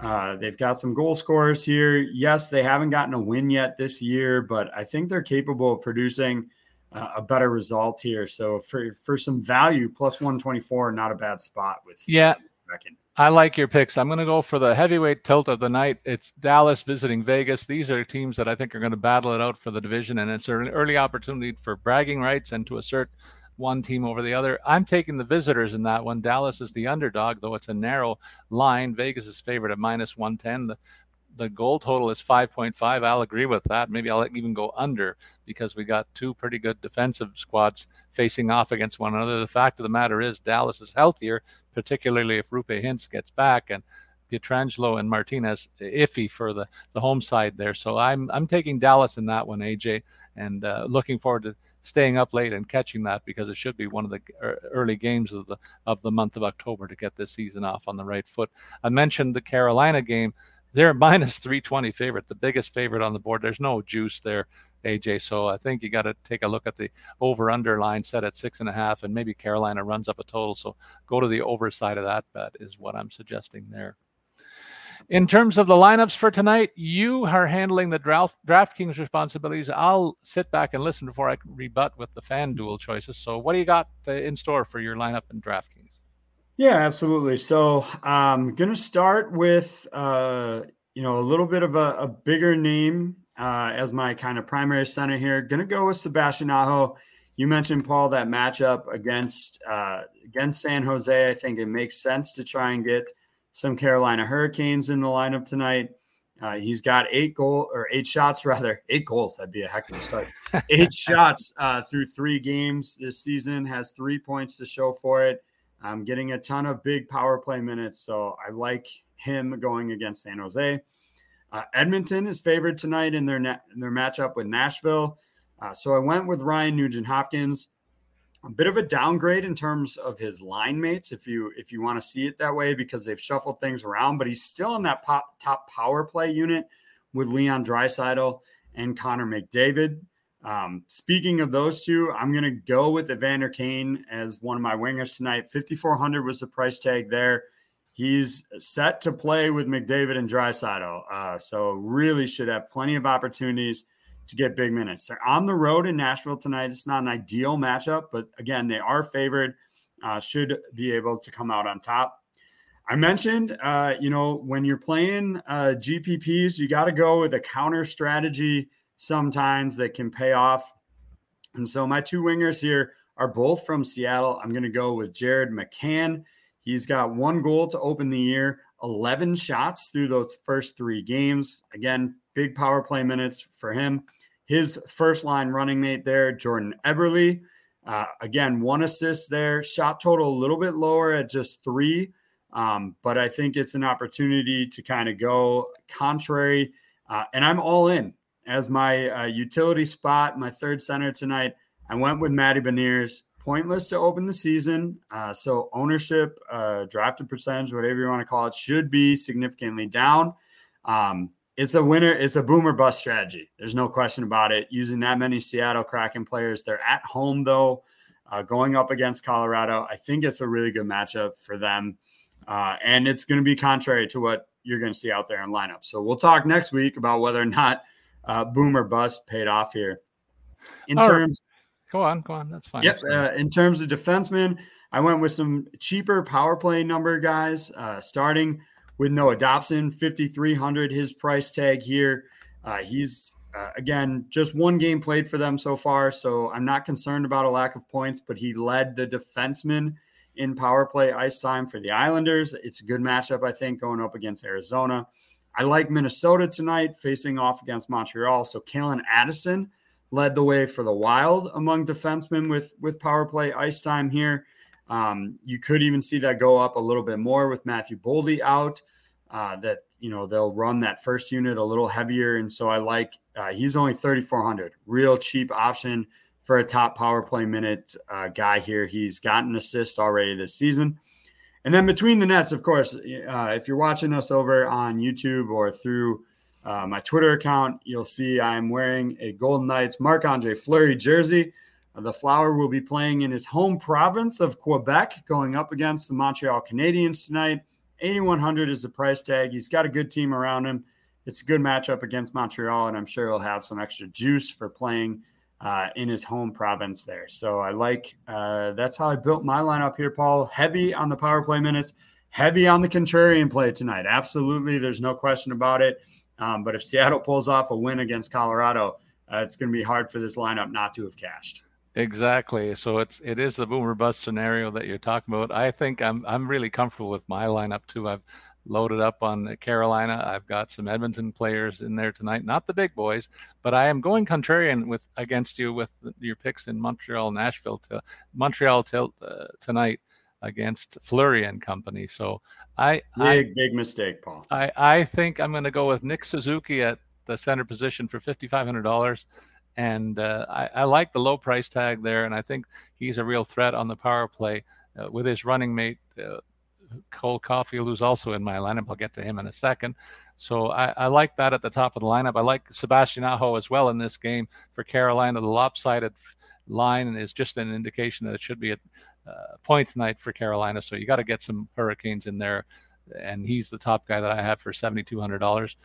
Uh, they've got some goal scorers here. Yes, they haven't gotten a win yet this year, but I think they're capable of producing uh, a better result here. So for, for some value, plus one twenty-four, not a bad spot with. Yeah, Kraken. I like your picks. I'm going to go for the heavyweight tilt of the night. It's Dallas visiting Vegas. These are teams that I think are going to battle it out for the division, and it's an early opportunity for bragging rights and to assert one team over the other. I'm taking the visitors in that one. Dallas is the underdog, though it's a narrow line. Vegas is favored at minus one ten. The, the goal total is five point five. I'll agree with that. Maybe I'll even go under because we got two pretty good defensive squads facing off against one another. The fact of the matter is Dallas is healthier, particularly if Rupe Hintz gets back, and Pietrangelo and Martinez iffy for the, the home side there. So I'm I'm taking Dallas in that one, A J, and uh, looking forward to staying up late and catching that because it should be one of the early games of the of the month of October to get this season off on the right foot. I mentioned the Carolina game. They're minus three twenty favorite, the biggest favorite on the board. There's no juice there, A J. So I think you got to take a look at the over-under line set at six and a half, and maybe Carolina runs up a total. So go to the over side of that bet is what I'm suggesting there. In terms of the lineups for tonight, you are handling the draft, DraftKings responsibilities. I'll sit back and listen before I can rebut with the FanDuel choices. So what do you got in store for your lineup in DraftKings? Yeah, absolutely. So I'm going to start with, uh, you know, a little bit of a, a bigger name uh, as my kind of primary center here. Going to go with Sebastian Aho. You mentioned, Paul, that matchup against uh, against San Jose. I think it makes sense to try and get some Carolina Hurricanes in the lineup tonight. Uh, he's got eight goal or eight shots, rather eight goals. That'd be a heck of a start. Eight shots uh, through three games this season, has three points to show for it. Um, getting a ton of big power play minutes. So I like him going against San Jose. Uh, Edmonton is favored tonight in their na- in their matchup with Nashville. Uh, so I went with Ryan Nugent-Hopkins. A bit of a downgrade in terms of his line mates, if you if you want to see it that way, because they've shuffled things around. But he's still in that pop, top power play unit with Leon Draisaitl and Connor McDavid. Um, speaking of those two, I'm going to go with Evander Kane as one of my wingers tonight. fifty-four hundred was the price tag there. He's set to play with McDavid and Draisaitl, uh, so really should have plenty of opportunities to get big minutes. They're on the road in Nashville tonight. It's not an ideal matchup, but again, they are favored, uh, should be able to come out on top. I mentioned, uh, you know, when you're playing uh, G P Ps, you got to go with a counter strategy sometimes that can pay off. And so my two wingers here are both from Seattle. I'm going to go with Jared McCann. He's got one goal to open the year, eleven shots through those first three games. Again, big power play minutes for him. His first line running mate there, Jordan Eberle. Uh, again, one assist there, shot total a little bit lower at just three. Um, but I think it's an opportunity to kind of go contrary. Uh, and I'm all in as my uh, utility spot, my third center tonight. I went with Matty Beniers, pointless to open the season. Uh, so ownership, uh, drafted percentage, whatever you want to call it, should be significantly down. Um, it's a winner. It's a boom or bust strategy. There's no question about it. Using that many Seattle Kraken players. They're at home, though, uh, going up against Colorado. I think it's a really good matchup for them. Uh, and it's going to be contrary to what you're going to see out there in lineup. So we'll talk next week about whether or not uh, boom or bust paid off here. In All terms, right. Go on, go on. That's fine. Yep. Uh, in terms of defensemen, I went with some cheaper power play number guys, uh, starting with Noah Dobson, fifty-three hundred, his price tag here. Uh, he's, uh, again, just one game played for them so far, so I'm not concerned about a lack of points, but he led the defensemen in power play ice time for the Islanders. It's a good matchup, I think, going up against Arizona. I like Minnesota tonight facing off against Montreal. So Kalen Addison led the way for the Wild among defensemen with, with power play ice time here. Um, you could even see that go up a little bit more with Matthew Boldy out, uh, that, you know, they'll run that first unit a little heavier. And so I like, uh, he's only thirty-four hundred, real cheap option for a top power play minute uh, guy here. He's gotten assists already this season. And then between the nets, of course, uh, if you're watching us over on YouTube or through uh, my Twitter account, you'll see I'm wearing a Golden Knights Marc-Andre Fleury jersey. Uh, the Flower will be playing in his home province of Quebec, going up against the Montreal Canadiens tonight. eighty-one hundred is the price tag. He's got a good team around him. It's a good matchup against Montreal, and I'm sure he'll have some extra juice for playing Uh, in his home province there. So I like, uh, that's how I built my lineup here, Paul. Heavy on the power play minutes, heavy on the contrarian play tonight. Absolutely. There's no question about it. Um, but if Seattle pulls off a win against Colorado, uh, it's going to be hard for this lineup not to have cashed. Exactly. So it's, it is the boom or bust scenario that you're talking about. I think I'm, I'm really comfortable with my lineup too. I've loaded up on Carolina. I've got some Edmonton players in there tonight, not the big boys, but I am going contrarian with against you with your picks in Montreal, Nashville, to Montreal till uh, tonight against Fleury and company. So I big I, big mistake, Paul. I I think I'm going to go with Nick Suzuki at the center position for fifty-five hundred dollars, and uh, I, I like the low price tag there, and I think he's a real threat on the power play uh, with his running mate. Uh, Cole Caulfield, who's also in my lineup. I'll get to him in a second. So I, I like that at the top of the lineup. I like Sebastian Aho as well in this game for Carolina. The lopsided line is just an indication that it should be a uh, points night for Carolina. So you got to get some Hurricanes in there. And he's the top guy that I have for seventy-two hundred dollars.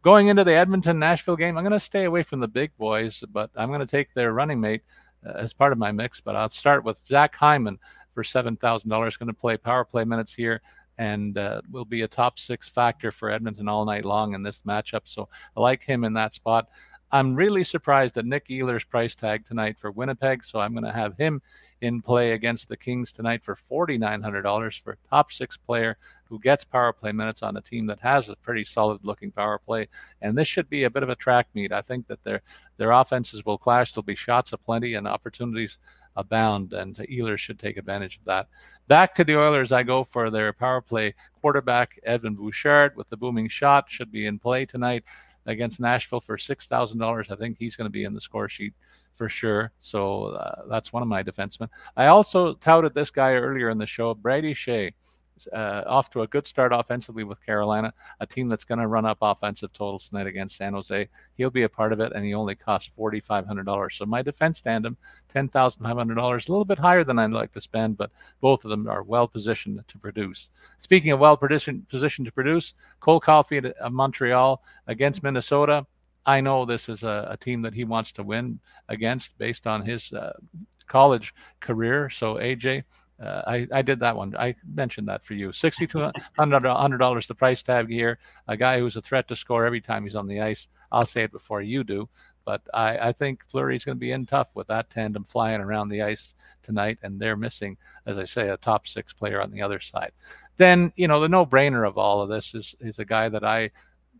Going into the Edmonton-Nashville game, I'm going to stay away from the big boys, but I'm going to take their running mate uh, as part of my mix. But I'll start with Zach Hyman for seven thousand dollars, going to play power play minutes here and uh, will be a top six factor for Edmonton all night long in this matchup. So I like him in that spot. I'm really surprised at Nick Ehlers' price tag tonight for Winnipeg. So I'm going to have him in play against the Kings tonight for forty-nine hundred dollars for a top six player who gets power play minutes on a team that has a pretty solid looking power play. And this should be a bit of a track meet. I think that their, their offenses will clash. There'll be shots aplenty and opportunities abound, and Ehlers should take advantage of that. Back to the Oilers, I go for their power play quarterback, Edwin Bouchard, with the booming shot, should be in play tonight against Nashville for six thousand dollars. I think he's going to be in the score sheet for sure. So uh, that's one of my defensemen. I also touted this guy earlier in the show, Brady Shea, uh, off to a good start offensively with Carolina, a team that's going to run up offensive totals tonight against San Jose. He'll be a part of it, and he only costs forty-five hundred dollars. So my defense tandem, ten thousand five hundred dollars, a little bit higher than I'd like to spend, but both of them are well-positioned to produce. Speaking of well-positioned positioned to produce, Cole Caulfield of Montreal against Minnesota. I know this is a, a team that he wants to win against based on his uh, college career. So, A J, uh, I, I did that one. I mentioned that for you. six thousand two hundred dollars the price tag here. A guy who's a threat to score every time he's on the ice. I'll say it before you do. But I, I think Fleury's going to be in tough with that tandem flying around the ice tonight. And they're missing, as I say, a top six player on the other side. Then, you know, the no-brainer of all of this is, is a guy that I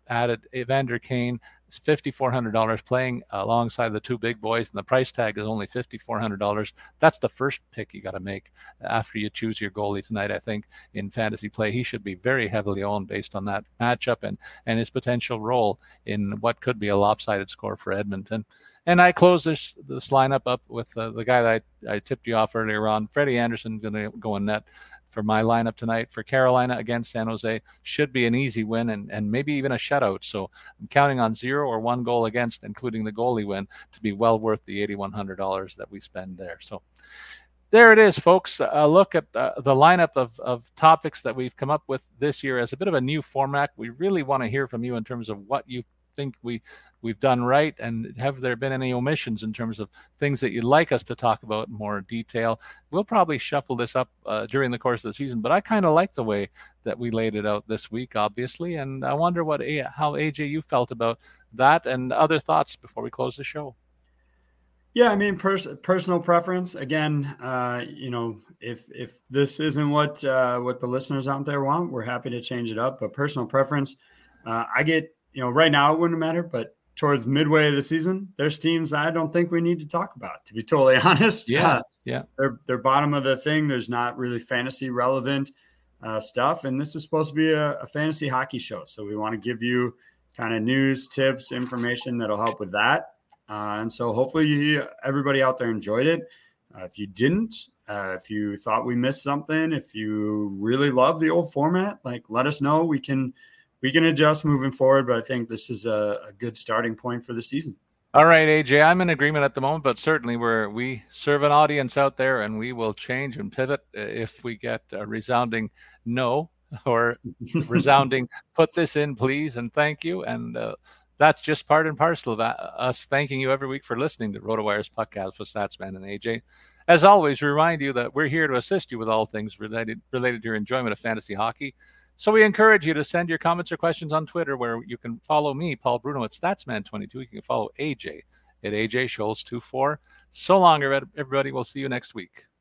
added, Evander Kane, It's fifty-four hundred dollars playing alongside the two big boys, and the price tag is only fifty-four hundred dollars. That's the first pick you got to make after you choose your goalie tonight, I think, in fantasy play. He should be very heavily owned based on that matchup and, and his potential role in what could be a lopsided score for Edmonton. And I close this this lineup up with uh, the guy that I, I tipped you off earlier on. Freddie Anderson going to go in net for my lineup tonight for Carolina against San Jose. Should be an easy win and, and maybe even a shutout. So I'm counting on zero or one goal against, including the goalie win, to be well worth the eight thousand one hundred dollars that we spend there. So there it is, folks. A look at uh, the lineup of, of topics that we've come up with this year as a bit of a new format. We really want to hear from you in terms of what you think we we've done right, and have there been any omissions in terms of things that you'd like us to talk about in more detail. We'll probably shuffle this up uh, during the course of the season, but I kind of like the way that we laid it out this week, obviously, and I wonder what how A J you felt about that and other thoughts before we close the show. Yeah, I mean, pers- personal preference. Again, uh, you know, if if this isn't what uh, what the listeners out there want, we're happy to change it up. But personal preference, uh, I get. You know, right now it wouldn't matter, but towards midway of the season, there's teams I don't think we need to talk about, to be totally honest. Yeah, uh, yeah. They're, they're bottom of the thing. There's not really fantasy relevant uh, stuff, and this is supposed to be a, a fantasy hockey show. So we want to give you kind of news, tips, information that'll help with that. Uh, and so hopefully you, everybody out there enjoyed it. Uh, if you didn't, uh, if you thought we missed something, if you really love the old format, like let us know. We can – We can adjust moving forward, but I think this is a, a good starting point for the season. All right, A J, I'm in agreement at the moment, but certainly we're, we serve an audience out there, and we will change and pivot if we get a resounding no or resounding put this in, please, and thank you. And uh, that's just part and parcel of that, us thanking you every week for listening to RotoWire's podcast with Statsman and A J. As always, we remind you that we're here to assist you with all things related related to your enjoyment of fantasy hockey. So we encourage you to send your comments or questions on Twitter, where you can follow me, Paul Bruno, at Statsman twenty-two. You can follow A J at A J Scholes twenty-four. So long, everybody. We'll see you next week.